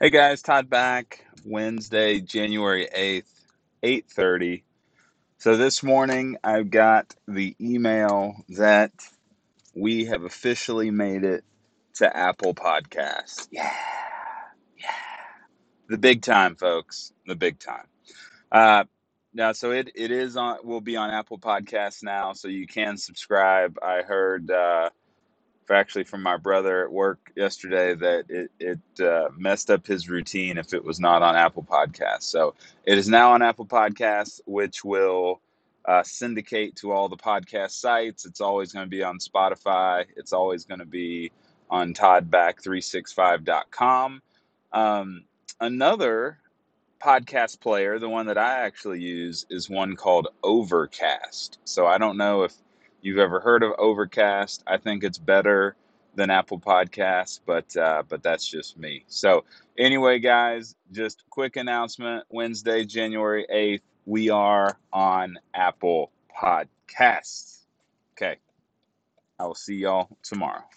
Hey guys, Todd back, Wednesday, January 8th, 8:30. So this morning I've got the email that we have officially made it to Apple Podcasts. Yeah. The big time, folks. The big time. Now, so it is on. We'll be on Apple Podcasts now, so you can subscribe. I heard actually from my brother at work yesterday that it messed up his routine if it was not on Apple Podcasts. So it is now on Apple Podcasts, which will syndicate to all the podcast sites. It's always going to be on Spotify. It's always going to be on toddback365.com. Another podcast player, the one that I actually use, is one called Overcast. So I don't know if you've ever heard of Overcast. I think it's better than Apple Podcasts, but that's just me. So anyway, guys, just quick announcement. Wednesday, January 8th, we are on Apple Podcasts. Okay. I will see y'all tomorrow.